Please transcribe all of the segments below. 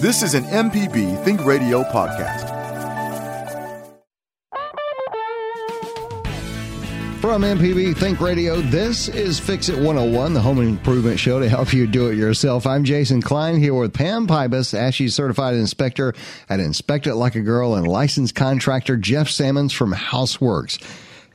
This is an MPB Think Radio podcast. From MPB Think Radio, this is Fix It 101, the home improvement show to help you do it yourself. I'm Jason Klein here with Pam Pybus, ASHI Certified Inspector at Inspect It Like a Girl, and licensed contractor Jeff Sammons from Houseworks.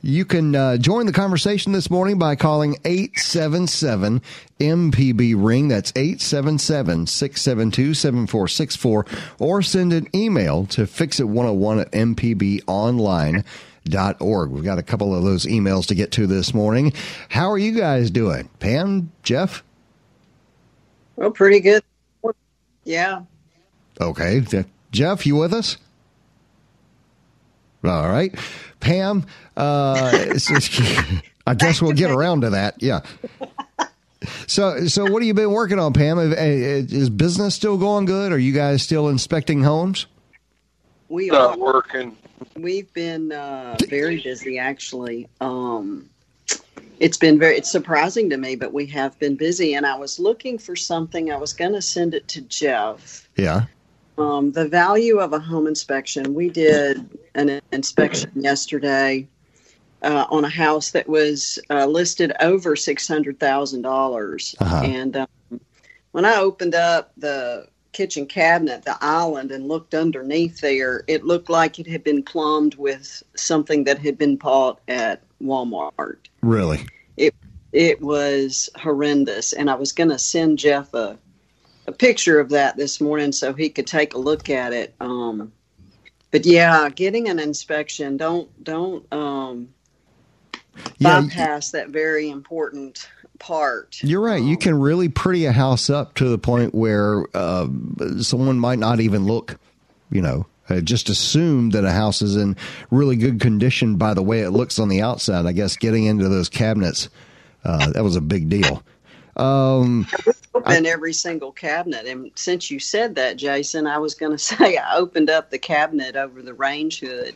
You can join the conversation this morning by calling 877-MPB-RING. That's 877-672-7464. Or send an email to fixit101@mpbonline.org. We've got a couple of those emails to get to this morning. How are you guys doing? Pam, Jeff? Well, pretty good. Yeah. Okay. Jeff, you with us? All right. Pam, I guess we'll get around to that. Yeah. So what have you been working on, Pam? Is business still going good? Are you guys still inspecting homes? We are. Not working. We've been very busy, actually. It's surprising to me, but we have been busy. And I was looking for something. I was going to send it to Jeff. Yeah. The value of a home inspection. We did an inspection yesterday on a house that was listed over $600,000. And when I opened up the kitchen cabinet, the island, and looked underneath there, it looked like it had been plumbed with something that had been bought at Walmart. Really? It was horrendous. And I was going to send Jeff a picture of that this morning so he could take a look at it. But yeah, getting an inspection, don't bypass that very important part. You're right. You can really pretty a house up to the point where someone might not even look, just assume that a house is in really good condition by the way it looks on the outside. I guess getting into those cabinets, that was a big deal. Opened every single cabinet, and since you said that, Jason, I was going to say I opened up the cabinet over the range hood,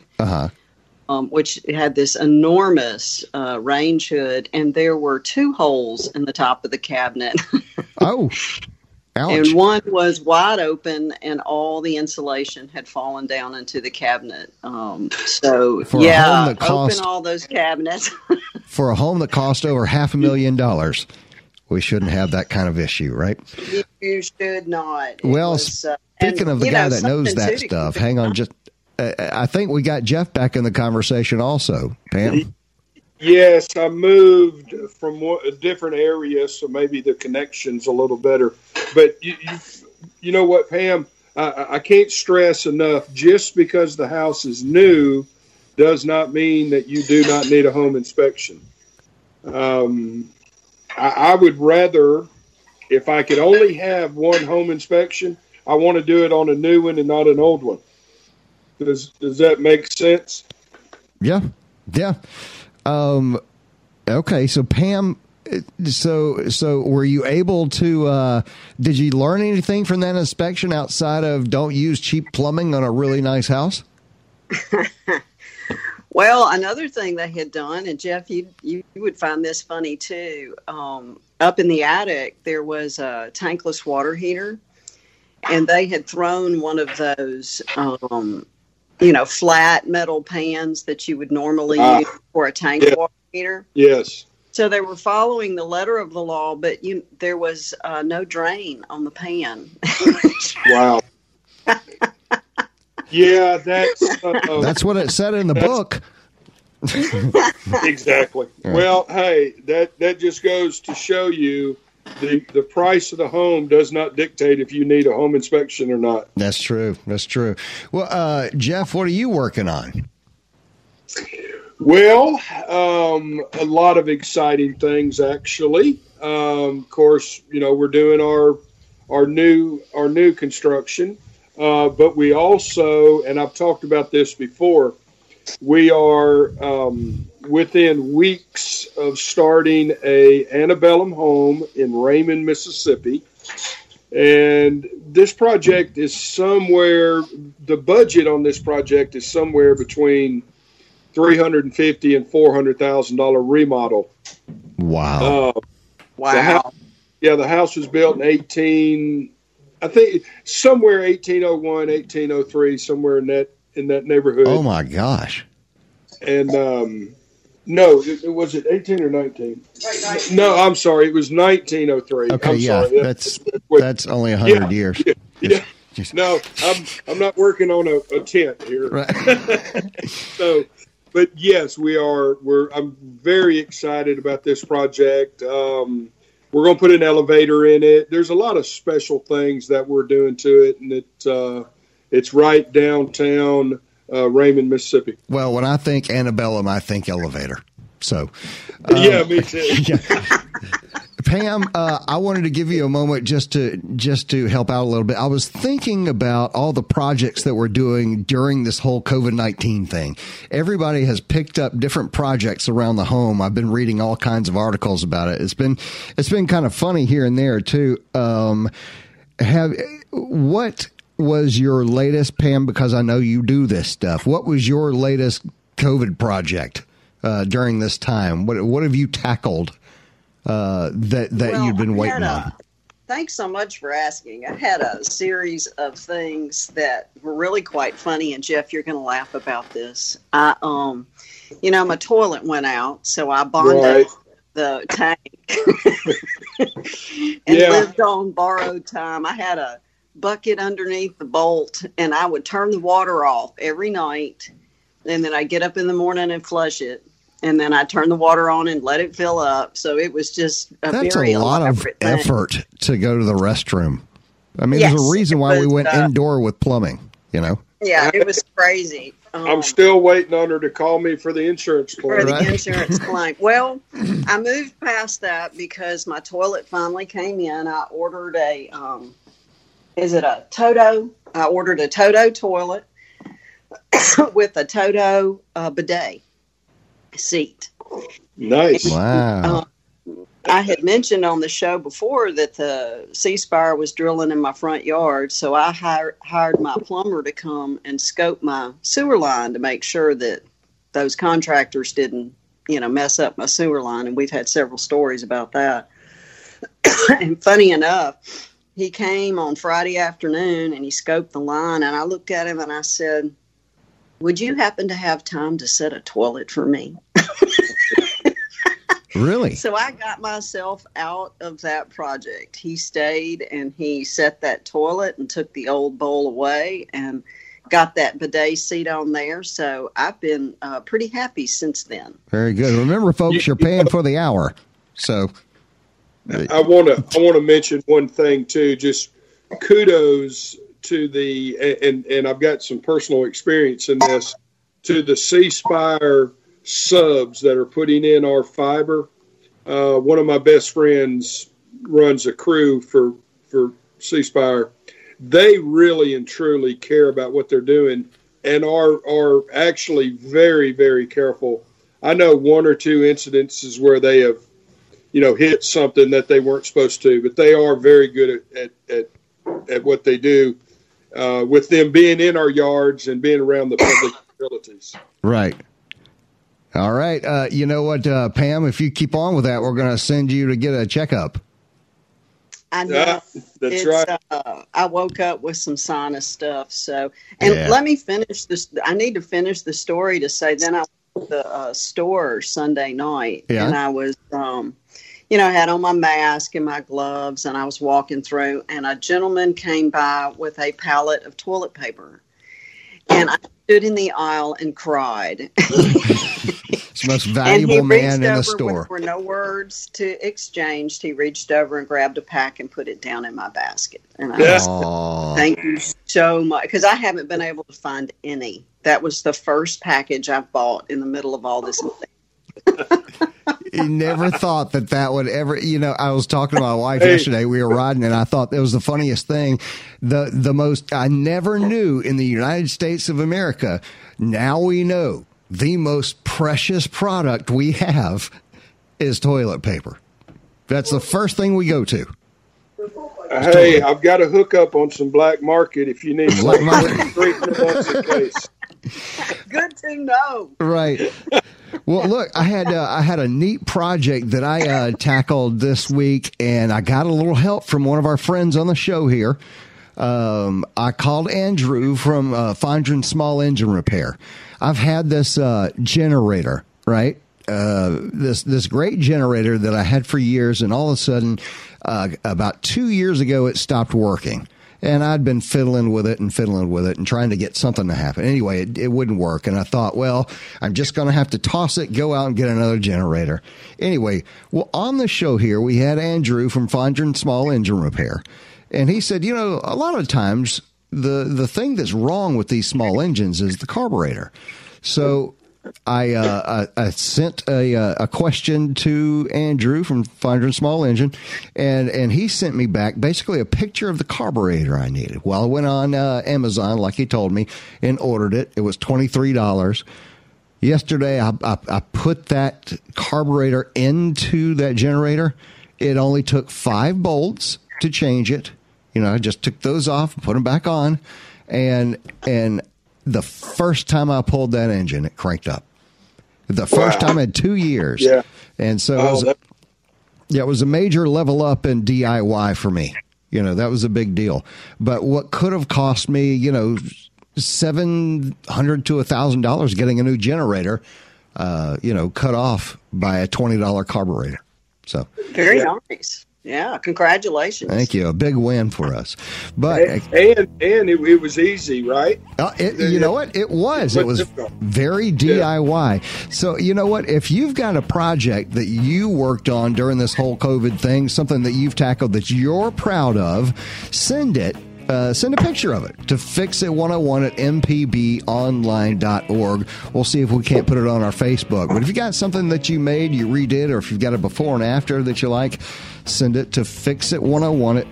which had this enormous range hood, and there were two holes in the top of the cabinet. Oh, ouch. And one was wide open, and all the insulation had fallen down into the cabinet. Open all those cabinets. For a home that cost over $500,000. We shouldn't have that kind of issue, right? You should not. Speaking of the guy that knows that stuff, hang on. I think we got Jeff back in the conversation also, Pam. Yes, I moved from a different area, so maybe the connection's a little better. But you know what, Pam? I can't stress enough, just because the house is new does not mean that you do not need a home inspection. I would rather, if I could only have one home inspection, I want to do it on a new one and not an old one. Does that make sense? Yeah. Okay, so Pam, so were you able to, did you learn anything from that inspection outside of don't use cheap plumbing on a really nice house? Well, another thing they had done, and Jeff, you would find this funny too, up in the attic there was a tankless water heater, and they had thrown one of those, flat metal pans that you would normally use for a tank water heater. Yes. So they were following the letter of the law, but there was no drain on the pan. Wow. Yeah, that's what it said in the book. Exactly. Right. Well, hey, that just goes to show you the price of the home does not dictate if you need a home inspection or not. That's true. Well, Jeff, what are you working on? Well, a lot of exciting things, actually. Of course, we're doing our new construction. But we also, and I've talked about this before, we are within weeks of starting a antebellum home in Raymond, Mississippi. And this project is somewhere, the budget on this project is somewhere between $350,000 and $400,000 remodel. Wow. The house was built in 18... I think somewhere 1801, 1803, somewhere in that neighborhood. Oh my gosh! And no, it was it 18 or 19? No, I'm sorry, it was 1903. Okay, sorry. That's only 100 years. Yeah. No, I'm not working on a tent here. Right. So, but yes, we are. I'm very excited about this project. We're going to put an elevator in it. There's a lot of special things that we're doing to it, and it's right downtown Raymond, Mississippi. Well, when I think antebellum, I think elevator. So, yeah, me too. Yeah. Pam, I wanted to give you a moment just to help out a little bit. I was thinking about all the projects that we're doing during this whole COVID-19 thing. Everybody has picked up different projects around the home. I've been reading all kinds of articles about it. It's been kind of funny here and there too. What was your latest, Pam? Because I know you do this stuff. What was your latest COVID project during this time? What have you tackled? That you've been waiting on. Thanks so much for asking. I had a series of things that were really quite funny, and Jeff, you're going to laugh about this. I, my toilet went out, so I bonded the tank and lived on borrowed time. I had a bucket underneath the bolt, and I would turn the water off every night, and then I get up in the morning and flush it. And then I turned the water on and let it fill up. So it was just a lot of effort to go to the restroom. I mean, there's a reason why we went indoor with plumbing, you know? Yeah, it was crazy. I'm still waiting on her to call me for the insurance claim. Well, I moved past that because my toilet finally came in. I ordered a Toto? I ordered a Toto toilet with a Toto bidet seat. Nice. And, I had mentioned on the show before that the C Spire was drilling in my front yard, so I hired my plumber to come and scope my sewer line to make sure that those contractors didn't, mess up my sewer line, and we've had several stories about that. And funny enough, he came on Friday afternoon and he scoped the line, and I looked at him and I said, "Would you happen to have time to set a toilet for me?" Really? So I got myself out of that project. He stayed and he set that toilet and took the old bowl away and got that bidet seat on there. So I've been pretty happy since then. Very good. Remember, folks, you're paying for the hour. So I want to mention one thing too. Just kudos to the, and I've got some personal experience in this, to the C Spire subs that are putting in our fiber. One of my best friends runs a crew for C Spire. They really and truly care about what they're doing and are actually very, very careful. I know one or two incidences where they have, hit something that they weren't supposed to, but they are very good at what they do. With them being in our yards and being around the public utilities. Right. All right. You know what, Pam, if you keep on with that, we're going to send you to get a checkup. I know. That's right. I woke up with some sinus stuff. So, let me finish this. I need to finish the story to say, then I went to the store Sunday night and I was, I had on my mask and my gloves, and I was walking through, and a gentleman came by with a pallet of toilet paper. And I stood in the aisle and cried. It's the most valuable man in the store. There were no words to exchange. He reached over and grabbed a pack and put it down in my basket. And I said, "Thank you so much," because I haven't been able to find any. That was the first package I bought in the middle of all this. You never thought that would ever, I was talking to my wife yesterday, we were riding, and I thought it was the funniest thing. The most, I never knew in the United States of America, now we know the most precious product we have is toilet paper. That's the first thing we go to. Hey, I've got a hookup on some black market if you need black market. Good to know. Right. Well, look, I had a neat project that I tackled this week, and I got a little help from one of our friends on the show here. I called Andrew from Fondren Small Engine Repair. I've had this generator, right? This great generator that I had for years, and all of a sudden, about 2 years ago, it stopped working. And I'd been fiddling with it and trying to get something to happen. Anyway, it wouldn't work. And I thought, well, I'm just going to have to toss it, go out and get another generator. Anyway, well, on the show here, we had Andrew from Fondren Small Engine Repair. And he said, you know, a lot of times the thing that's wrong with these small engines is the carburetor. So I sent a question to Andrew from Fondren Small Engine, and he sent me back basically a picture of the carburetor I needed. Well, I went on Amazon, like he told me, and ordered it. It was $23. Yesterday, I put that carburetor into that generator. It only took 5 bolts to change it. You know, I just took those off and put them back on, and the first time I pulled that engine, it cranked up. The first time in 2 years. Yeah. And so it was a major level up in DIY for me. You know, that was a big deal. But what could have cost me, you know, $700 to $1,000 getting a new generator, you know, cut off by a $20 carburetor. So Very nice. Yeah, congratulations. Thank you. A big win for us. But and it was easy, right? You know what? It was very DIY. Yeah. So, you know what? If you've got a project that you worked on during this whole COVID thing, something that you've tackled that you're proud of, send a picture of it to fixit101 at mpbonline.org. We'll see if we can't put it on our Facebook. But if you got something that you made, you redid, or if you've got a before and after that you like, send it to fixit101 at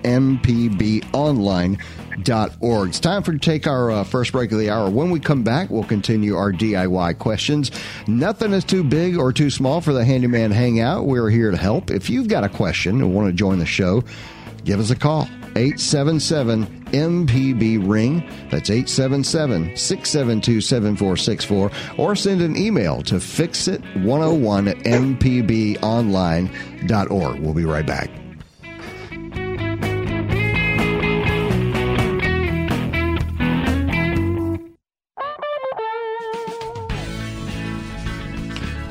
mpbonline.org. It's time for to take our first break of the hour. When we come back, we'll continue our DIY questions. Nothing is too big or too small for the Handyman Hangout. We're here to help. If you've got a question and want to join the show, give us a call. 877-MPB-RING. That's 877-672-7464. Or send an email to fixit101 at mpbonline.org. We'll be right back.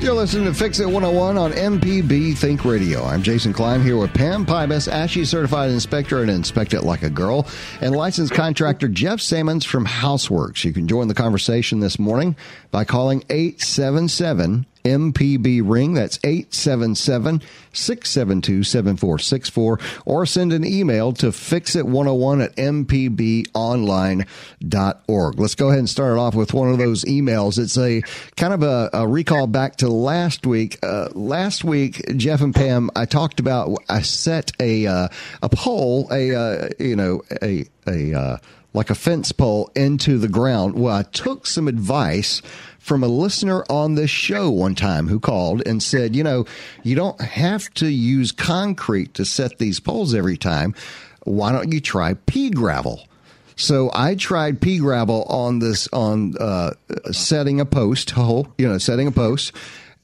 You're listening to Fix It 101 on MPB Think Radio. I'm Jason Klein here with Pam Pybus, ASHI Certified Inspector and Inspect It Like a Girl, and licensed contractor Jeff Sammons from Houseworks. You can join the conversation this morning by calling 877-MPB-RING. That's 877-672-7464. Or send an email to fixit101 at mpbonline.org. Let's go ahead and start it off with one of those emails. It's a kind of a recall back to last week. Last week, Jeff and Pam, I talked about, I set a pole, like a fence pole into the ground. Well, I took some advice from a listener on this show one time who called and said, you know, you don't have to use concrete to set these poles every time. Why don't you try pea gravel? So I tried pea gravel on setting a post hole, you know, setting a post.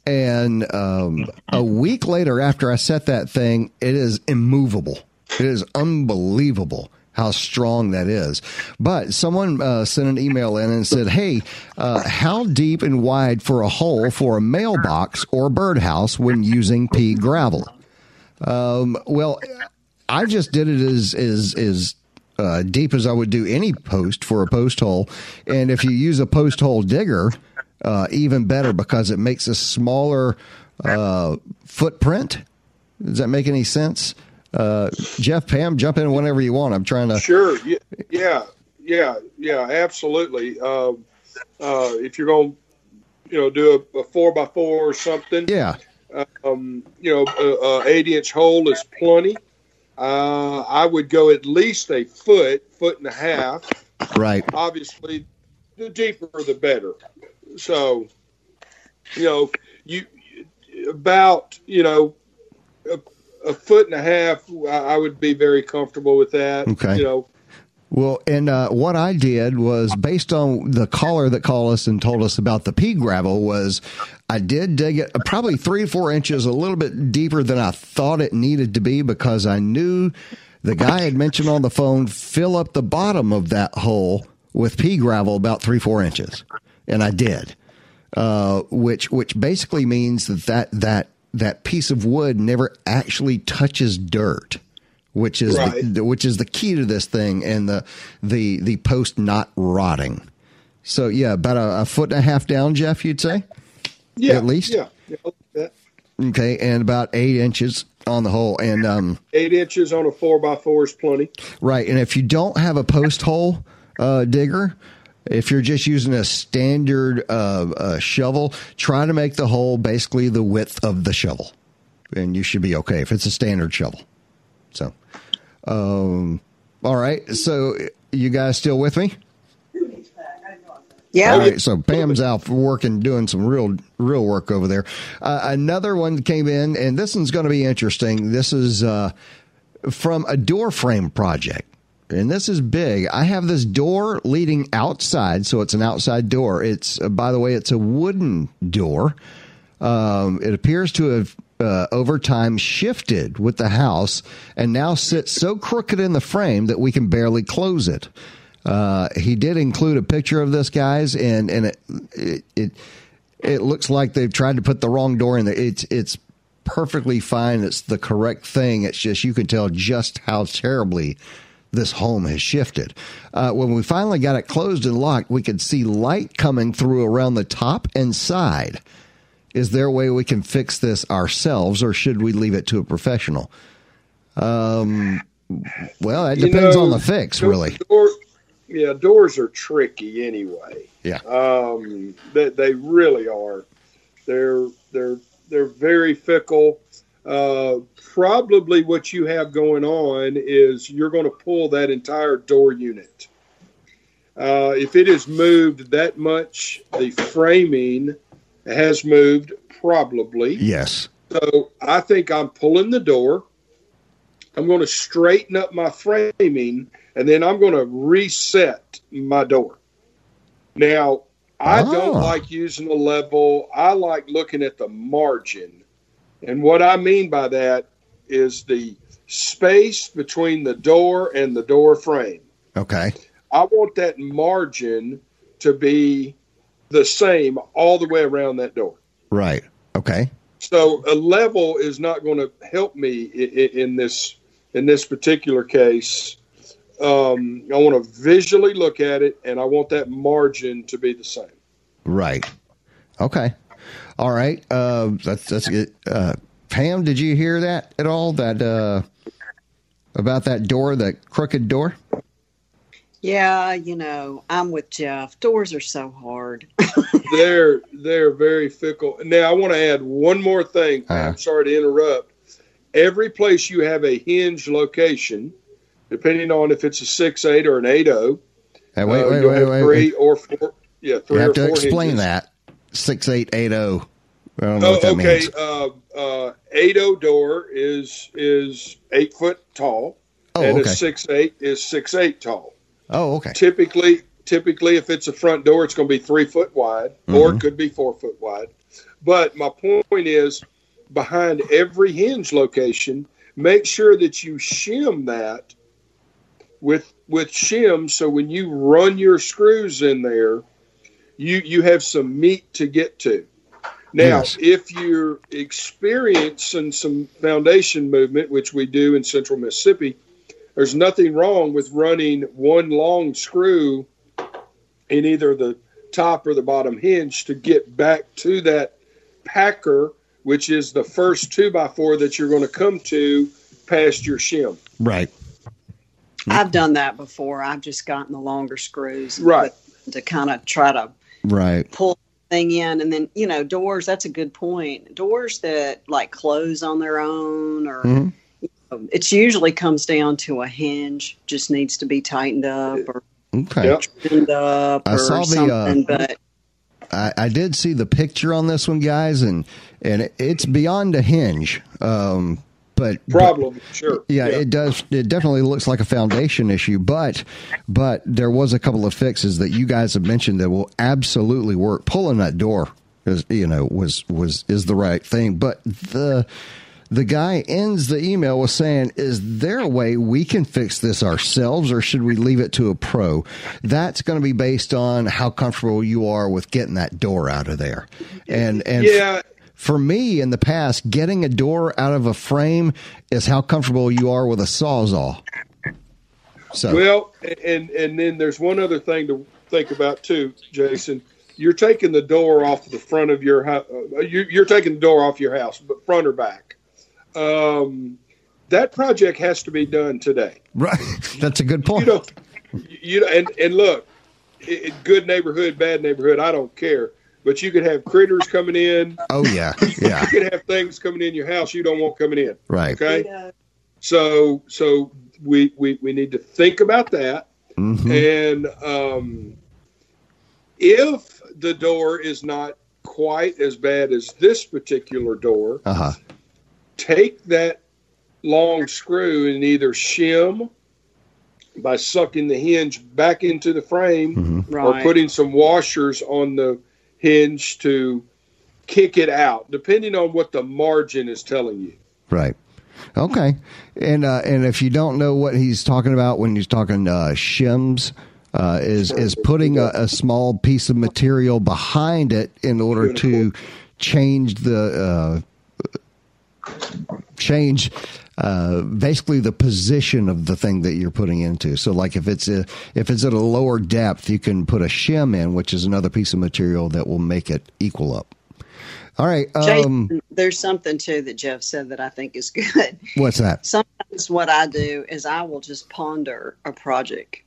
And a week later, after I set that thing, it is immovable. It is unbelievable how strong that is. But someone sent an email in and said, hey, how deep and wide for a hole for a mailbox or birdhouse when using pea gravel? Well, I just did it as deep as I would do any post for a post hole. And if you use a post hole digger, even better, because it makes a smaller footprint. Does that make any sense? Jeff, Pam, jump in whenever you want. I'm trying to. Sure. Yeah, absolutely. If you're going to, you know, do a 4x4 or something. Yeah. You know, an 8-inch hole is plenty. I would go at least a foot and a half. Right. Obviously, the deeper, the better. So, you know, a foot and a half, I would be very comfortable with that. Okay. You know. Well, and what I did was, based on the caller that called us and told us about the pea gravel, was I did dig it probably 3 or 4 inches a little bit deeper than I thought it needed to be, because I knew The guy had mentioned on the phone, fill up the bottom of that hole with pea gravel about 3-4 inches. And I did, which basically means that piece of wood never actually touches dirt, which is right. Which is the key to this thing, and the post not rotting. So yeah, about a foot and a half down, Jeff, you'd say? Yeah, at least. Yeah. Okay, and about 8 inches on the hole, and 8 inches on a 4x4 is plenty. Right, and if you don't have a post hole digger, if you're just using a standard shovel, try to make the hole basically the width of the shovel, and you should be okay if it's a standard shovel. So, all right. So, you guys still with me? Yeah. All right. So, Pam's out working, doing some real work over there. Another one came in, and this one's going to be interesting. This is from a door frame project. And this is big. I have this door leading outside, so it's an outside door. It's, by the way, it's a wooden door. It appears to have, over time, shifted with the house and now sits so crooked in the frame that we can barely close it. He did include a picture of this, guys, and it looks like they've tried to put the wrong door in there. It's perfectly fine. It's the correct thing. It's just you can tell just how terribly this home has shifted. When we finally got it closed and locked, we could see light coming through around the top and side. Is there a way we can fix this ourselves, or should we leave it to a professional? Well, it depends on the fix, really. Doors are tricky anyway. Yeah, they really are. They're very fickle. Probably what you have going on is you're going to pull that entire door unit. If it is moved that much, the framing has moved probably. Yes. So I think I'm pulling the door. I'm going to straighten up my framing, and then I'm going to reset my door. Now, I don't like using a level. I like looking at the margin. And what I mean by that is the space between the door and the door frame. Okay. I want that margin to be the same all the way around that door. Right. Okay. So a level is not going to help me in this particular case. I want to visually look at it, and I want that margin to be the same. Right. Okay. All right. That's good. Pam, did you hear that at all? That about that door, that crooked door? Yeah, I'm with Jeff. Doors are so hard. They're very fickle. Now, I want to add one more thing. I'm sorry to interrupt. Every place you have a hinge location, depending on if it's a 6.8 or an 8.0, you have to explain hinges. That. 6.8, 8.0. I don't know what that means. 8.0 door is 8 foot tall, and a 6.8 is 6.8 tall. Oh, okay. Typically, if it's a front door, it's going to be 3 foot wide, or it could be 4 foot wide. But my point is, behind every hinge location, make sure that you shim that with shims, so when you run your screws in there, you have some meat to get to. Now, if you're experiencing some foundation movement, which we do in Central Mississippi, there's nothing wrong with running one long screw in either the top or the bottom hinge to get back to that packer, which is the first 2x4 that you're going to come to past your shim. Right. I've done that before. I've just gotten the longer screws. Right. To kind of try to pull the thing in. And then, doors, that's a good point. Doors that like close on their own, or it usually comes down to a hinge, just needs to be tightened up or trimmed up I did see the picture on this one, guys, and it's beyond a hinge. It does. It definitely looks like a foundation issue, but there was a couple of fixes that you guys have mentioned that will absolutely work. Pulling that door is the right thing, but the The guy ends the email with saying, is there a way we can fix this ourselves, or should we leave it to a pro? That's going to be based on how comfortable you are with getting that door out of there. And yeah. For me, in the past, getting a door out of a frame is how comfortable you are with a Sawzall. So. Well, and then there's one other thing to think about too, Jason. You're taking the door off the front of your house. You're taking the door off your house, but front or back. That project has to be done today. Right. That's a good point. And look, good neighborhood, bad neighborhood, I don't care. But you could have critters coming in. Oh, yeah. You could have things coming in your house you don't want coming in. Right. Okay? Yeah. So we need to think about that. Mm-hmm. And if the door is not quite as bad as this particular door, take that long screw and either shim by sucking the hinge back into the frame or putting some washers on the hinge to kick it out, depending on what the margin is telling you. Right. Okay. And if you don't know what he's talking about when he's talking shims, is putting a small piece of material behind it in order to change the basically the position of the thing that you're putting into. So, like if it's at a lower depth, you can put a shim in, which is another piece of material that will make it equal up. All right. Jason, there's something, too, that Jeff said that I think is good. What's that? Sometimes what I do is I will just ponder a project.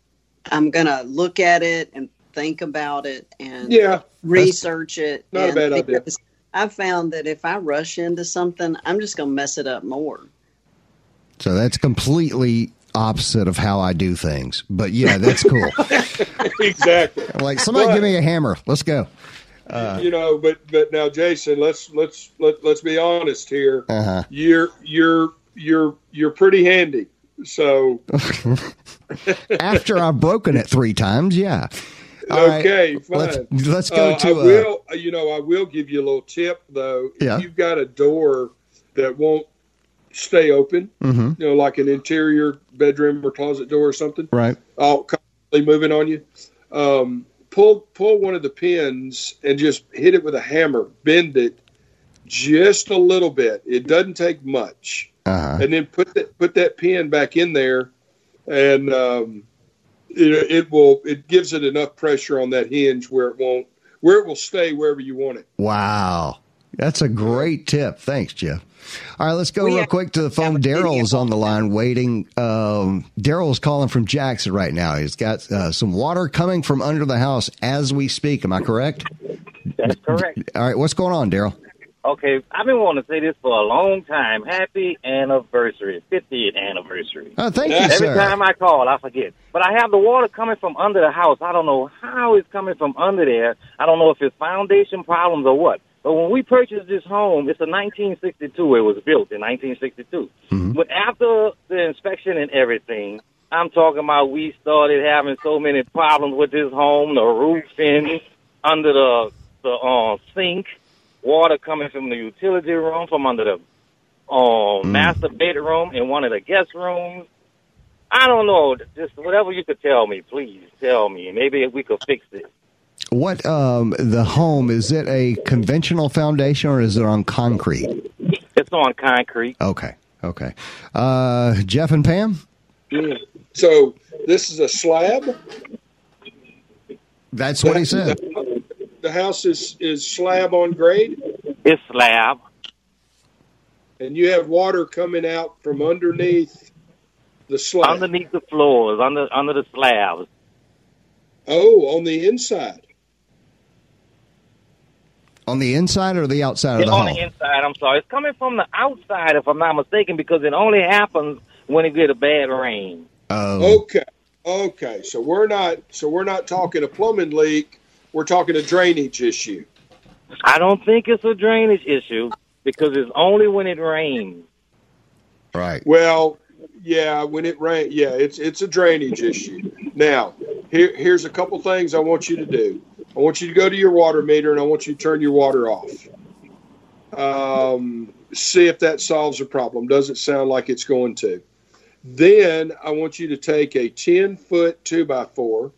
I'm going to look at it and think about it and research it. Not a bad idea. I've found that if I rush into something, I'm just going to mess it up more. So that's completely opposite of how I do things. But, yeah, that's cool. Exactly. Like, somebody give me a hammer. Let's go. But now, Jason, let's be honest here. Uh-huh. You're pretty handy. So after I've broken it 3 times, yeah. All okay, right. Fine. Let's go to. I will give you a little tip though. Yeah. If you've got a door that won't stay open, like an interior bedroom or closet door or something, right? I'll constantly moving on you. Pull one of the pins and just hit it with a hammer. Bend it just a little bit. It doesn't take much. Uh-huh. And then put that pin back in there, and it gives it enough pressure on that hinge where it will stay wherever you want it. Wow, that's a great tip. Thanks, Jeff. All right, let's go real quick to the phone. Daryl's on the line waiting. Daryl's calling from Jackson right now. He's got some water coming from under the house as we speak. Am I correct? That's correct. All right, what's going on, Daryl? Okay, I've been wanting to say this for a long time. Happy anniversary, 50th anniversary. Oh, thank you, sir. Every time I call, I forget. But I have the water coming from under the house. I don't know how it's coming from under there. I don't know if it's foundation problems or what. But when we purchased this home, it's a 1962. It was built in 1962. Mm-hmm. But after the inspection and everything, I'm talking about we started having so many problems with this home, the roofing, under the sink, water coming from the utility room, from under the master bedroom and one of the guest rooms. I don't know. Just whatever you could tell me, please tell me. Maybe we could fix this. What, the home, is it a conventional foundation or is it on concrete? It's on concrete. Okay. Jeff and Pam? Yeah. So this is a slab? That's what he said. The house is slab on grade? It's slab. And you have water coming out from underneath the slab? Underneath the floors, under the slabs. Oh, on the inside. On the inside or the outside of the home? On the inside, I'm sorry. It's coming from the outside, if I'm not mistaken, because it only happens when it gets a bad rain. Okay. So we're not talking a plumbing leak. We're talking a drainage issue. I don't think it's a drainage issue because it's only when it rains. Right. Well, yeah, when it rains, yeah, it's a drainage issue. Now, here's a couple things I want you to do. I want you to go to your water meter and I want you to turn your water off. see if that solves a problem. Doesn't sound like it's going to. Then I want you to take a 10-foot 2x4,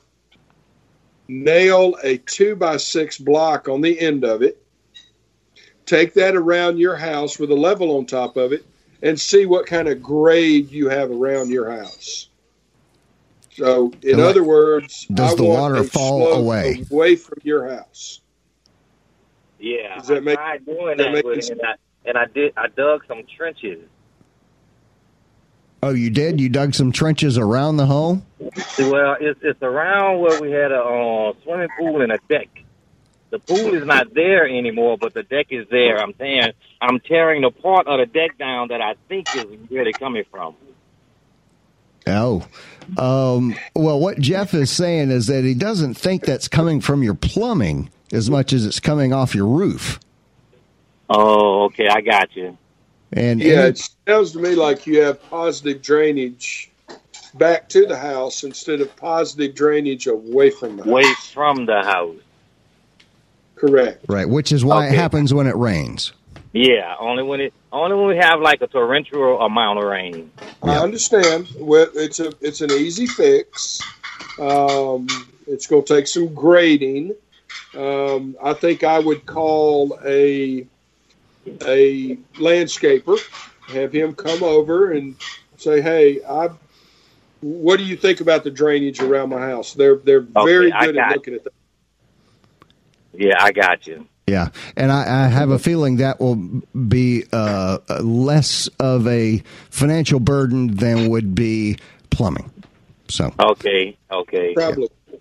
nail a 2x6 block on the end of it, take that around your house with a level on top of it, and see what kind of grade you have around your house. So, in other words, does the water fall away? Away from your house. Yeah, does that make, I tried doing that, I dug some trenches. Oh, you did? You dug some trenches around the home? Well, it's around where we had a swimming pool and a deck. The pool is not there anymore, but the deck is there. I'm tearing the part of the deck down that I think is where they're coming from. Oh. Well, what Jeff is saying is that he doesn't think that's coming from your plumbing as much as it's coming off your roof. Oh, okay. I got you. And yeah, it sounds to me like you have positive drainage back to the house instead of positive drainage away from the house. Away from the house. Correct. Right, which is why it happens when it rains. Yeah, only when we have like a torrential amount of rain. I understand. Well, it's an easy fix. It's going to take some grading. I think I would call a landscaper, have him come over and say, "Hey, what do you think about the drainage around my house?" They're very good at looking at that. Yeah, I got you. Yeah, and I have a feeling that will be less of a financial burden than would be plumbing. So okay. Probably. Yeah.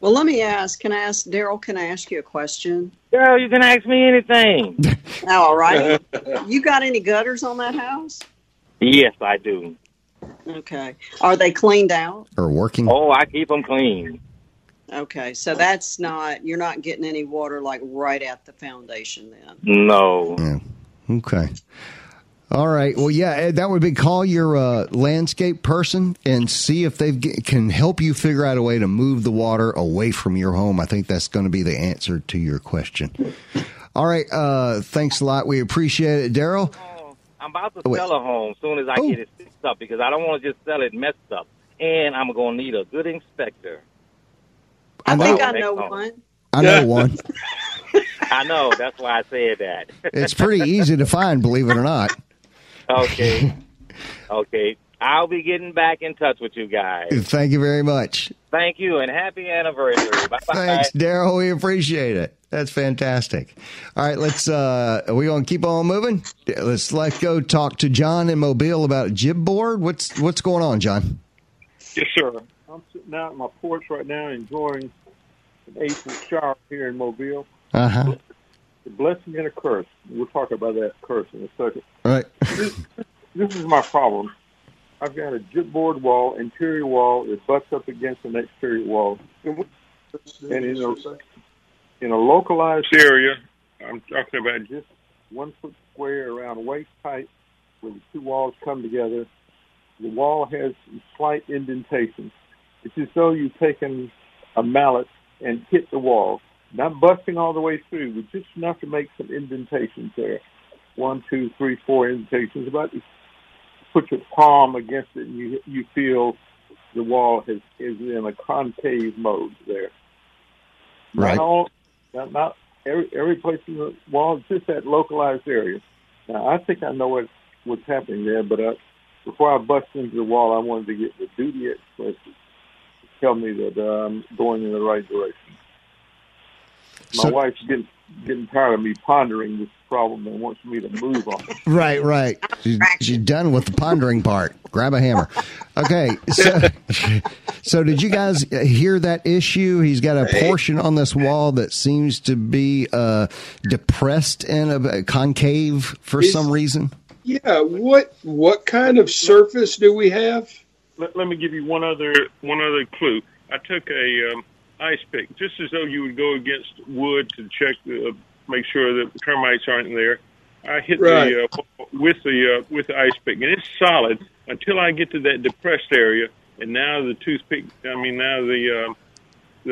Well, let me ask. Can I ask Daryl? Can I ask you a question? Daryl, you can ask me anything. All right. You got any gutters on that house? Yes, I do. Okay. Are they cleaned out? Or working? Oh, I keep them clean. Okay, so that's you're not getting any water like right at the foundation then. No. Yeah. Okay. All right. Well, yeah, that would be call your landscape person and see if they can help you figure out a way to move the water away from your home. I think that's going to be the answer to your question. All right. Thanks a lot. We appreciate it, Daryl. I'm about to sell a home as soon as I get it fixed up because I don't want to just sell it messed up. And I'm going to need a good inspector. I know one. I know. That's why I said that. It's pretty easy to find, believe it or not. Okay. I'll be getting back in touch with you guys. Thank you very much. Thank you, and happy anniversary. Bye-bye. Thanks, Daryl. We appreciate it. That's fantastic. All right, let's. Are we gonna keep on moving? Let's go talk to John in Mobile about a jib board. What's going on, John? Yes, sir. I'm sitting out on my porch right now enjoying an April shower here in Mobile. Uh-huh. A blessing and a curse. We'll talk about that curse in a second. All right. This is my problem. I've got a jib board wall, interior wall. It butts up against an exterior wall. And in a localized area, I'm talking about just 1 foot square around waist height where the two walls come together. The wall has slight indentations. It's as though you've taken a mallet and hit the wall, not busting all the way through, but just enough to make some indentations there. 1, 2, 3, 4 indentations. About you put your palm against it, and you feel the wall is in a concave mode there. Right. Not every place in the wall, it's just that localized area. Now, I think I know what's happening there, but before I bust into the wall, I wanted to get the duty expressed. Tell me that I'm going in the right direction. My wife's getting tired of me pondering this problem and wants me to move on. Right. She's done with the pondering part. Grab a hammer. Okay, so did you guys hear that issue? He's got a portion on this wall that seems to be depressed and concave for some reason. Yeah, what kind of surface do we have? Let me give you one other clue. I took a ice pick, just as though you would go against wood to check, make sure that termites aren't there. I hit with the ice pick, and it's solid until I get to that depressed area. And now the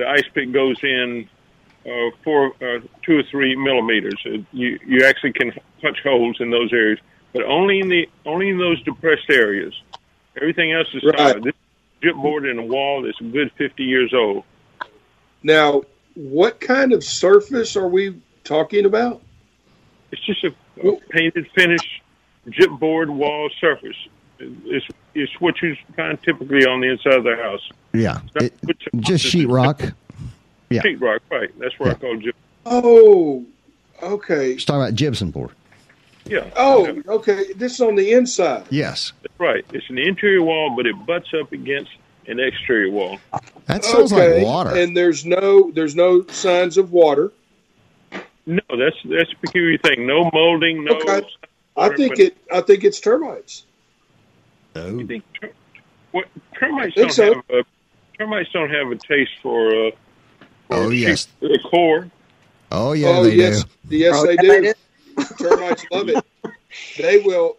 ice pick goes in 2 or 3 millimeters. You actually can punch holes in those areas, but only in those depressed areas. Everything else is solid. This gypboard in a wall that's a good 50 years old. Now, what kind of surface are we talking about? It's just a painted, finished gypboard wall surface. It's what you find typically on the inside of the house. Yeah, just sheetrock. Yeah. Sheetrock, right. That's where I call gypsum. Oh, okay. Just talking about gypsum board. Yeah. Oh, okay. This is on the inside. Yes. That's right. It's an interior wall, but it butts up against an exterior wall. That sounds like water. And there's no signs of water. No, that's a peculiar thing. No molding. No. Okay. I think it's termites. Oh. You think termites don't have a taste for. The core. Oh yeah. Oh, they do. Yes, they do. Termites love it. They will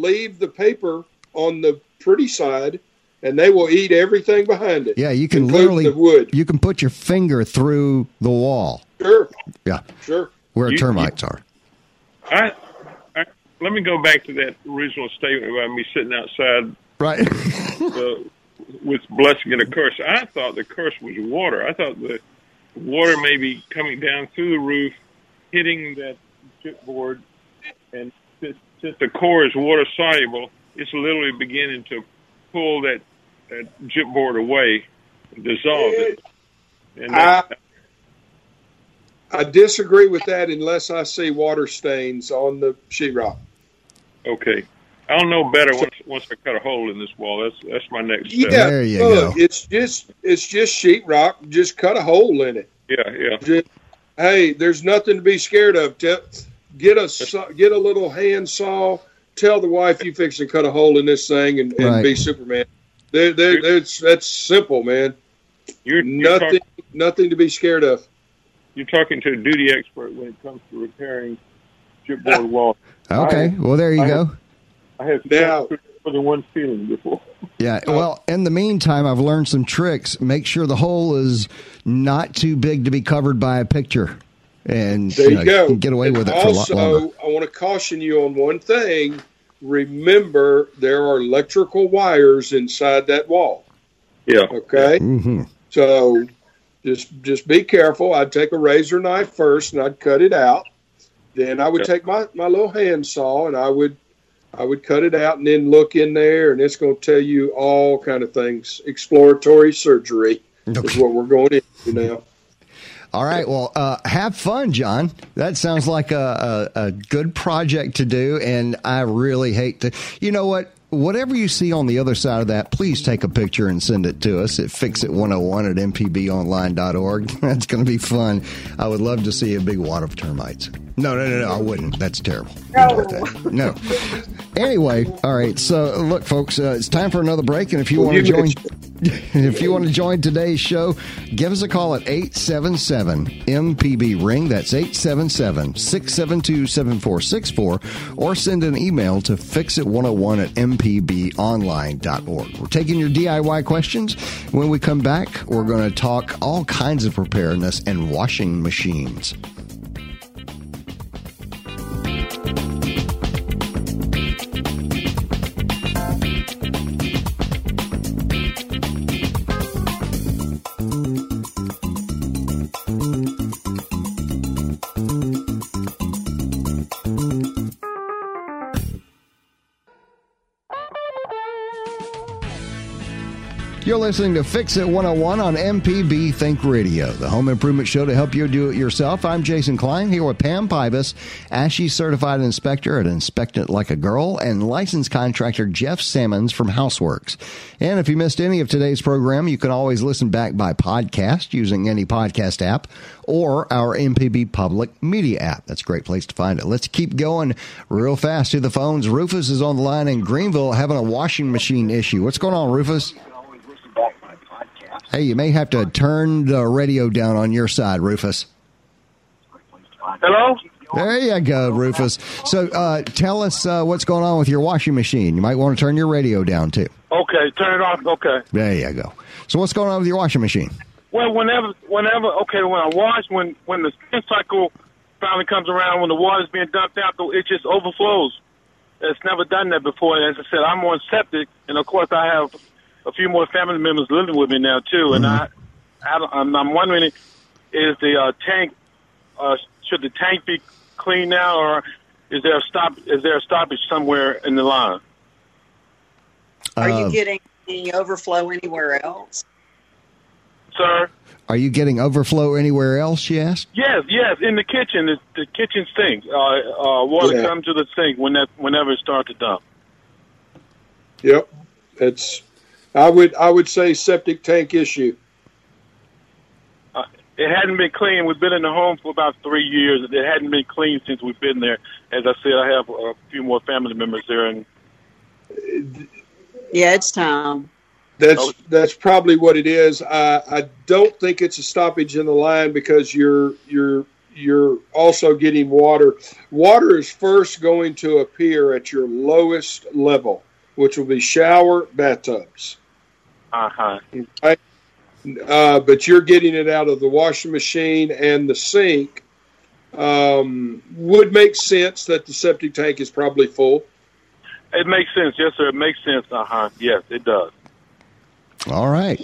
leave the paper on the pretty side, and they will eat everything behind it. Yeah, you can literally you can put your finger through the wall. Sure. Yeah. Sure. Where termites are. Let me go back to that original statement about me sitting outside. Right. With blessing and a curse. I thought the curse was water. I thought the water may be coming down through the roof, hitting that chipboard, and since the core is water soluble, it's literally beginning to pull that chipboard away, and dissolve it. And I disagree with that unless I see water stains on the sheetrock. Okay. I'll know better once I cut a hole in this wall. That's my next step. Yeah, there you go. It's just sheetrock. Just cut a hole in it. Yeah. Just, hey, there's nothing to be scared of. Get a little hand saw. Tell the wife you fix and cut a hole in this thing and be Superman. That's simple, man. Nothing to be scared of. You're talking to a duty expert when it comes to repairing chipboard walls. Okay, well there you go. I have more than one feeling before. Yeah, well, in the meantime, I've learned some tricks. Make sure the hole is not too big to be covered by a picture. And there you go. You can get away with it for a lot longer. Also, I want to caution you on one thing. Remember, there are electrical wires inside that wall. Yeah. Okay? Mm-hmm. So just be careful. I'd take a razor knife first, and I'd cut it out. Then I would take my little hand saw, and I would cut it out and then look in there, and it's going to tell you all kind of things. Exploratory surgery is what we're going into now. All right. Well, have fun, John. That sounds like a good project to do, and I really hate to. You know what? Whatever you see on the other side of that, please take a picture and send it to us at fixit101@mpbonline.org. That's going to be fun. I would love to see a big wad of termites. No, I wouldn't. That's terrible. No. Anyway, all right. So, look, folks, it's time for another break, and if you want to join today's show, give us a call at 877-MPB-RING. That's 877-672-7464, or send an email to fixit101@mpbonline.org. We're taking your DIY questions. When we come back, we're going to talk all kinds of preparedness and washing machines. You're listening to Fix It 101 on MPB Think Radio, the home improvement show to help you do it yourself. I'm Jason Klein here with Pam Pybus, ASHI certified inspector at Inspect It Like a Girl, and licensed contractor Jeff Sammons from Houseworks. And if you missed any of today's program, you can always listen back by podcast using any podcast app or our MPB Public Media app. That's a great place to find it. Let's keep going real fast to the phones. Rufus is on the line in Greenville having a washing machine issue. What's going on, Rufus? Hey, you may have to turn the radio down on your side, Rufus. Hello? There you go, Rufus. So tell us what's going on with your washing machine. You might want to turn your radio down, too. Okay, turn it off. Okay. There you go. So what's going on with your washing machine? Well, when I wash, when the spin cycle finally comes around, when the water's being dumped out, it just overflows. It's never done that before. And as I said, I'm on septic, and of course I have a few more family members living with me now too. And I'm wondering, is the tank should the tank be clean now, or is there a stop? Is there a stoppage somewhere in the line? Are you getting any overflow anywhere else, sir? Are you getting overflow anywhere else? She asked. Yes, in the kitchen. The kitchen sink. Water comes to the sink whenever it starts to dump. Yep, I would say septic tank issue. It hadn't been clean. We've been in the home for about 3 years. It hadn't been clean since we've been there. As I said, I have a few more family members there. And yeah, it's time. That's probably what it is. I don't think it's a stoppage in the line because you're also getting water. Water is first going to appear at your lowest level, which will be shower, bathtubs. Uh-huh. Right? But you're getting it out of the washing machine and the sink. Would make sense that the septic tank is probably full. It makes sense. Yes, sir. It makes sense. Uh-huh. Yes, it does. All right.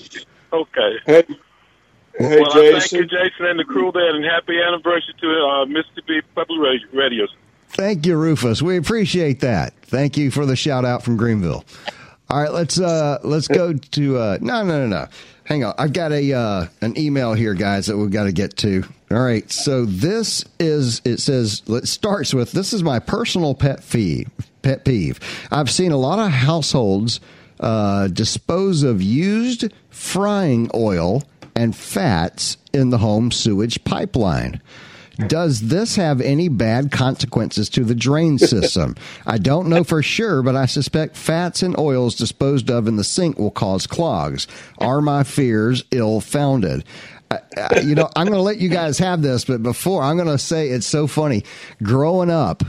Okay. Hey, well, Jason. I thank you, Jason, and the crew there, and happy anniversary to Mississippi Public Radio. Thank you, Rufus. We appreciate that. Thank you for the shout-out from Greenville. All right, let's go to no. Hang on. I've got an email here, guys, that we've got to get to. All right. So this is my personal pet peeve. I've seen a lot of households dispose of used frying oil and fats in the home sewage pipeline. Does this have any bad consequences to the drain system? I don't know for sure, but I suspect fats and oils disposed of in the sink will cause clogs. Are my fears ill-founded? I'm going to let you guys have this, but before, I'm going to say it's so funny. Growing up,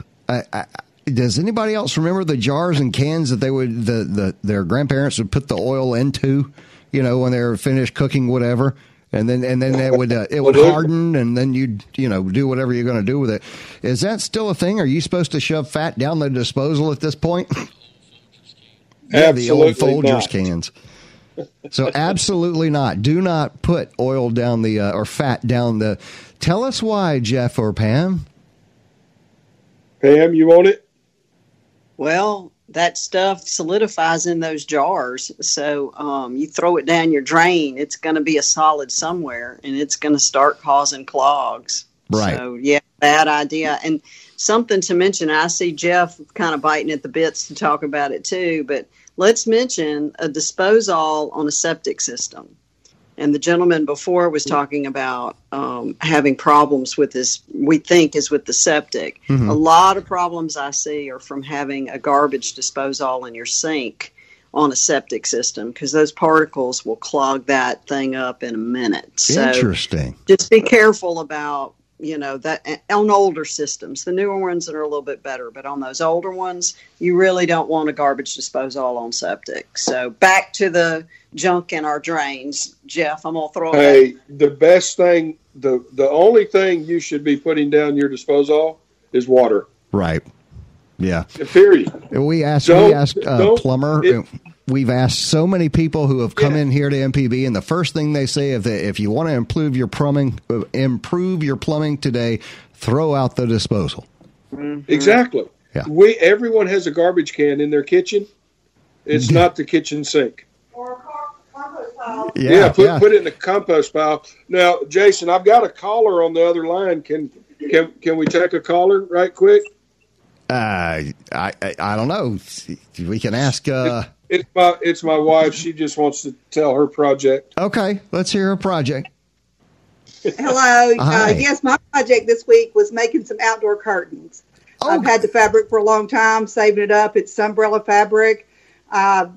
does anybody else remember the jars and cans that their grandparents would put the oil into, when they were finished cooking whatever? And then that would it would harden, and then you'd do whatever you're going to do with it. Is that still a thing? Are you supposed to shove fat down the disposal at this point? Absolutely the old Folgers cans. So absolutely not. Do not put oil down the or fat down the. Tell us why, Jeff or Pam. Pam, you want it? Well, that stuff solidifies in those jars. So you throw it down your drain, it's going to be a solid somewhere, and it's going to start causing clogs. Right. So, yeah, bad idea. And something to mention, I see Jeff kind of biting at the bits to talk about it too, but let's mention a disposal on a septic system. And the gentleman before was talking about having problems with this, we think is with the septic. Mm-hmm. A lot of problems I see are from having a garbage disposal in your sink on a septic system, because those particles will clog that thing up in a minute. So interesting. Just be careful about, that on older systems. The newer ones that are a little bit better, but on those older ones, you really don't want a garbage disposal on septic. So back to the junk in our drains, Jeff. I'm gonna throw it. Hey, the best thing, the only thing you should be putting down your disposal is water. Right. Yeah. Period. We asked plumber. We've asked so many people who have come in here to MPB, and the first thing they say is that if you want to improve your plumbing today, throw out the disposal. Mm-hmm. Exactly. Yeah. Everyone has a garbage can in their kitchen. It's not the kitchen sink. Or a compost pile. Put it in the compost pile. Now, Jason, I've got a caller on the other line. Can we take a caller right quick? I don't know. We can ask. It's my wife. She just wants to tell her project. Okay, let's hear her project. Hello. Yes, my project this week was making some outdoor curtains. Oh. I've had the fabric for a long time, saving it up. It's umbrella fabric. I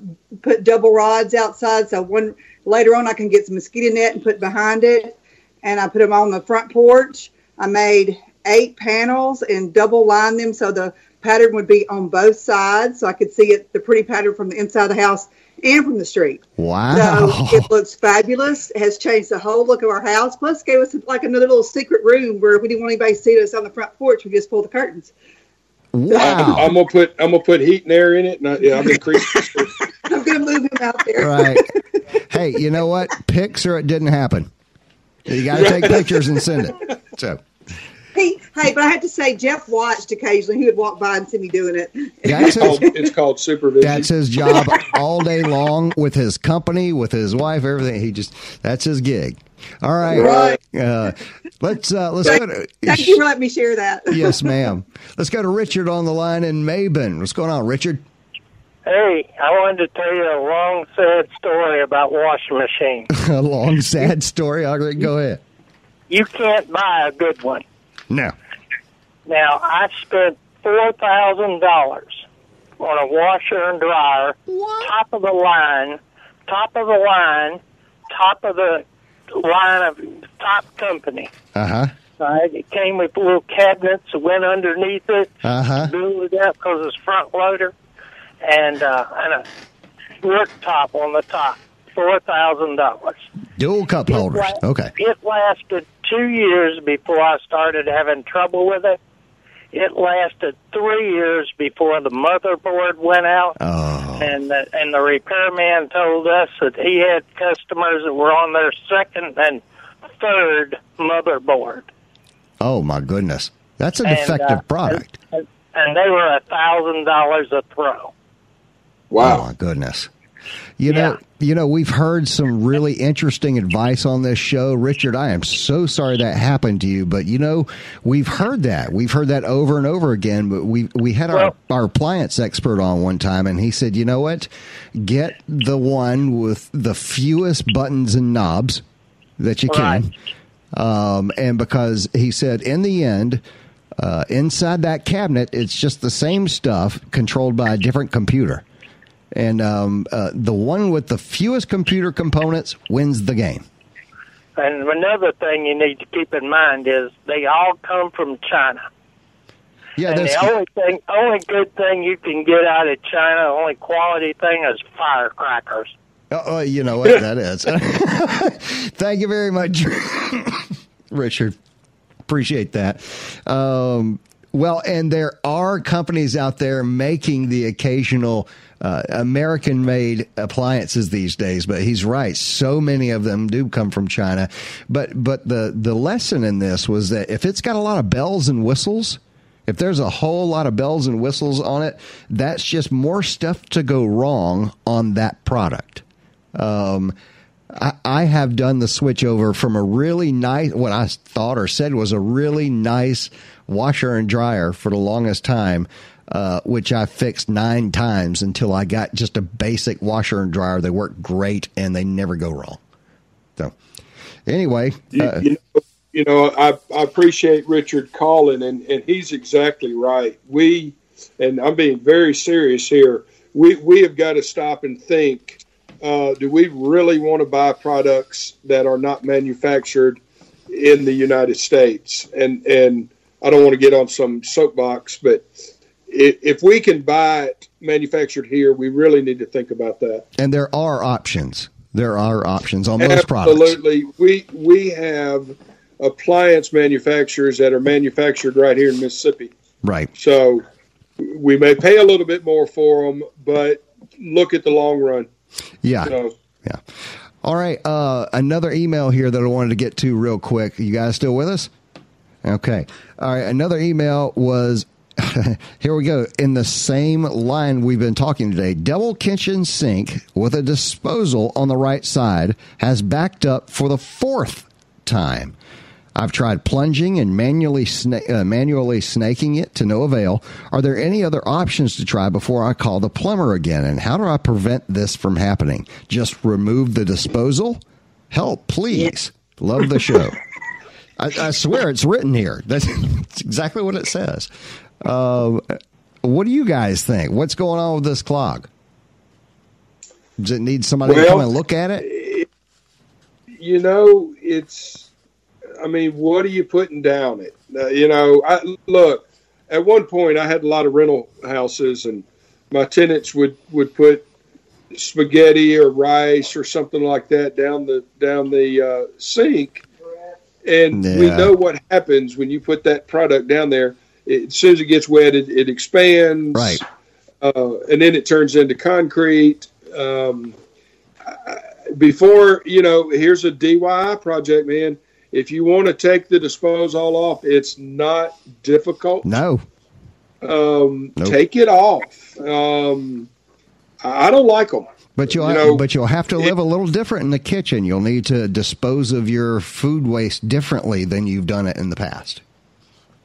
put double rods outside, so one later on I can get some mosquito net and put behind it. And I put them on the front porch. I made 8 panels and double line them so the pattern would be on both sides, so I could see it, the pretty pattern from the inside of the house and from the street. Wow. So it looks fabulous. It has changed the whole look of our house. Plus gave us like another little secret room where if we didn't want anybody to see us on the front porch, we just pulled the curtains. Wow. I'm gonna put heat and air in it. And I'm gonna move him out there. Right. Hey, you know what? Pics or it didn't happen. You gotta take pictures and send it. So Hey, but I have to say, Jeff watched occasionally. He would walk by and see me doing it. It's called supervision. That's his job all day long with his company, with his wife, everything. That's his gig. All right. Let's go to. Thank you for letting me share that. Yes, ma'am. Let's go to Richard on the line in Maben. What's going on, Richard? Hey, I wanted to tell you a long, sad story about washing machine. A long, sad story? All right, go ahead. You can't buy a good one. No. Now, I spent $4,000 on a washer and dryer, top of the line of top company. Uh-huh. Right? It came with little cabinets that went underneath it, blew it up because it's front loader, and a worktop on the top, $4,000. Dual cup holders, okay. It lasted 2 years before I started having trouble with it. It lasted 3 years before the motherboard went out, and the repairman told us that he had customers that were on their second and third motherboard. Oh, my goodness. That's a defective product. And they were $1,000 a throw. Wow. Oh, my goodness. You know, we've heard some really interesting advice on this show. Richard, I am so sorry that happened to you, but, you know, we've heard that. We've heard that over and over again, but we had our appliance expert on one time, and he said, you know what, get the one with the fewest buttons and knobs that you can. And because he said, in the end, inside that cabinet, it's just the same stuff controlled by a different computer. And the one with the fewest computer components wins the game. And another thing you need to keep in mind is they all come from China. Yeah, and the only good thing you can get out of China, the only quality thing is firecrackers. Oh, you know what that is. Thank you very much, Richard. Appreciate that. Well, and there are companies out there making the occasional American-made appliances these days, but he's right. So many of them do come from China. But the lesson in this was that if it's got a lot of bells and whistles, if there's a whole lot of bells and whistles on it, that's just more stuff to go wrong on that product. I have done the switch over from a really nice, what I thought or said was a really nice washer and dryer for the longest time, which I fixed 9 times until I got just a basic washer and dryer. They work great and they never go wrong. So anyway, I appreciate Richard calling, and he's exactly right. And I'm being very serious here. We have got to stop and think. Do we really want to buy products that are not manufactured in the United States? And I don't want to get on some soapbox, but if we can buy it manufactured here, we really need to think about that. And there are options. There are options on most products. Absolutely. We have appliance manufacturers that are manufactured right here in Mississippi. Right. So we may pay a little bit more for them, but look at the long run. Yeah. All right. Another email here that I wanted to get to real quick. You guys still with us? Okay. All right. Another email was, here we go. In the same line we've been talking today, double kitchen sink with a disposal on the right side has backed up for the 4th time. I've tried plunging and manually snaking it to no avail. Are there any other options to try before I call the plumber again? And how do I prevent this from happening? Just remove the disposal? Help, please. Yeah. Love the show. I swear it's written here. That's exactly what it says. What do you guys think? What's going on with this clog? Does it need somebody to come and look at it? You know, it's... I mean, what are you putting down it? Look, at one point I had a lot of rental houses, and my tenants would put spaghetti or rice or something like that down the sink. And yeah. We know what happens when you put that product down there. As soon as it gets wet, it expands. Right. And then it turns into concrete. Here's a DIY project, man. If you want to take the disposal off, it's not difficult. No. Nope. Take it off. I don't like them. But you'll have to live a little different in the kitchen. You'll need to dispose of your food waste differently than you've done it in the past.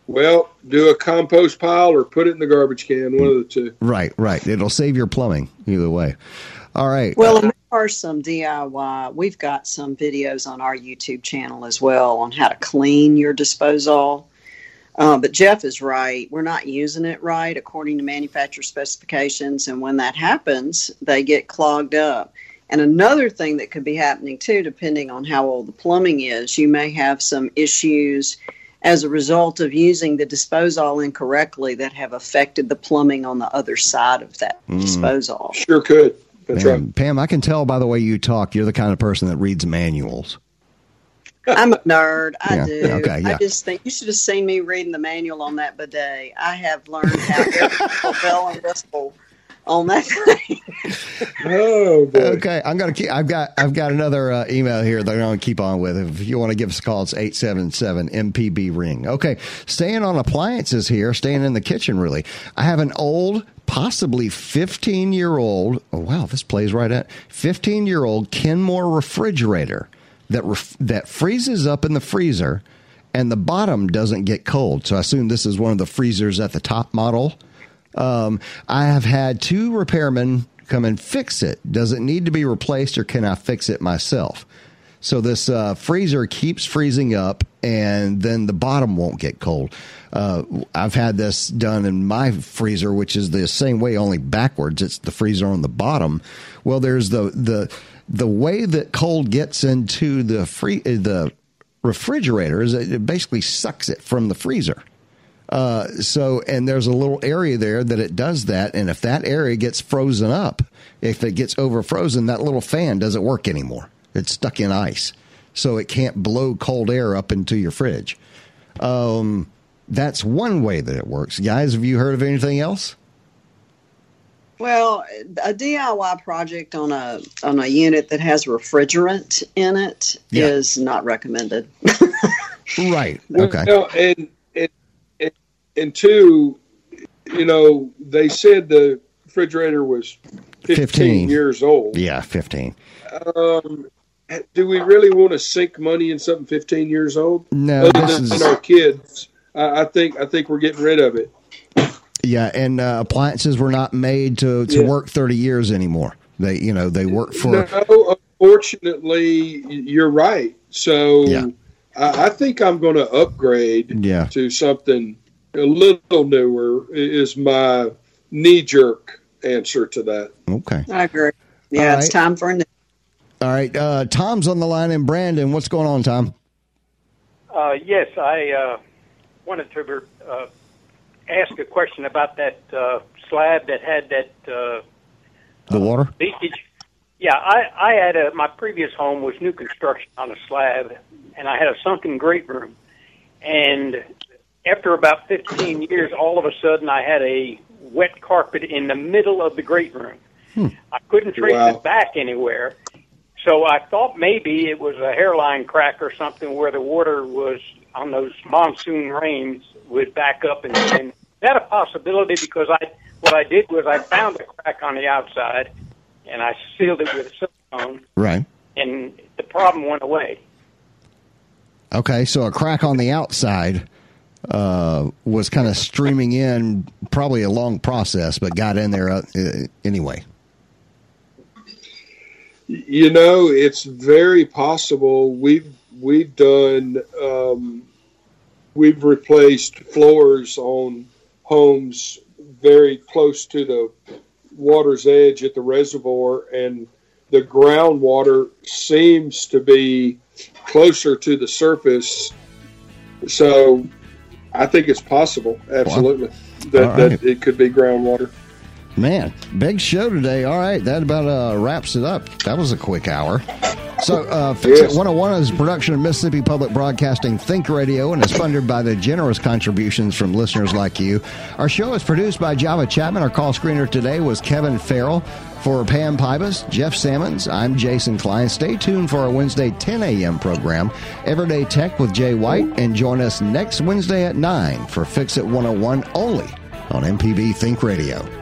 Well, do a compost pile or put it in the garbage can, one of the two. Right. It'll save your plumbing either way. All right. Well, there are some DIY. We've got some videos on our YouTube channel as well on how to clean your disposal. But Jeff is right. We're not using it right according to manufacturer specifications. And when that happens, they get clogged up. And another thing that could be happening, too, depending on how old the plumbing is, you may have some issues as a result of using the disposal incorrectly that have affected the plumbing on the other side of that disposal. Sure could. That's right. Pam, I can tell by the way you talk, you're the kind of person that reads manuals. I'm a nerd. I do. Okay, yeah. I just think you should have seen me reading the manual on that bidet. I have learned how to bell and whistle on that thing. Oh, boy. Okay. I've got another email here that I'm going to keep on with. If you want to give us a call, it's 877-MPB-RING. Okay. Staying on appliances here, staying in the kitchen, really. I have an old, possibly 15-year-old, oh, wow, this plays right at 15-year-old Kenmore refrigerator. That freezes up in the freezer, and the bottom doesn't get cold. So I assume this is one of the freezers at the top model. I have had two repairmen come and fix it. Does it need to be replaced, or can I fix it myself? So this freezer keeps freezing up, and then the bottom won't get cold. I've had this done in my freezer, which is the same way, only backwards. It's the freezer on the bottom. Well, there's the way that cold gets into the refrigerator is it basically sucks it from the freezer. And there's a little area there that it does that. And if that area gets frozen up, if it gets over frozen, that little fan doesn't work anymore. It's stuck in ice, so it can't blow cold air up into your fridge. That's one way that it works. Guys, have you heard of anything else? Well, a DIY project on a unit that has refrigerant in it is not recommended. Right. Okay. Well, and two, they said the refrigerator was 15 years old. Yeah, 15. Do we really want to sink money in something 15 years old? No, other than our kids. I think we're getting rid of it. Yeah, and appliances were not made to work 30 years anymore. They work for... No, unfortunately, you're right. So yeah. I think I'm going to upgrade to something a little newer is my knee-jerk answer to that. Okay. I agree. Yeah, it's time for a new. All right. Tom's on the line in Brandon. What's going on, Tom? Yes, I wanted to... ask a question about that slab that had that the water leakage. Yeah, I had my previous home was new construction on a slab, and I had a sunken great room. And after about 15 years, all of a sudden I had a wet carpet in the middle of the great room. I couldn't trace it back anywhere, so I thought maybe it was a hairline crack or something where the water was on those monsoon rains would back up and that a possibility? Because I found a crack on the outside, and I sealed it with silicone. Right. And the problem went away. Okay, so a crack on the outside was kind of streaming in, probably a long process, but got in there anyway. It's very possible. We've done. We've replaced floors on homes very close to the water's edge at the reservoir, and the groundwater seems to be closer to the surface So I think it's possible, absolutely, that it could be groundwater. Man, big show today. All right, that about wraps it up. That was a quick hour. So Fix It 101 is a production of Mississippi Public Broadcasting Think Radio and is funded by the generous contributions from listeners like you. Our show is produced by Java Chapman. Our call screener today was Kevin Farrell. For Pam Pybus, Jeff Sammons, I'm Jason Klein. Stay tuned for our Wednesday 10 a.m. program, Everyday Tech with Jay White, and join us next Wednesday at 9 for Fix It 101 only on MPB Think Radio.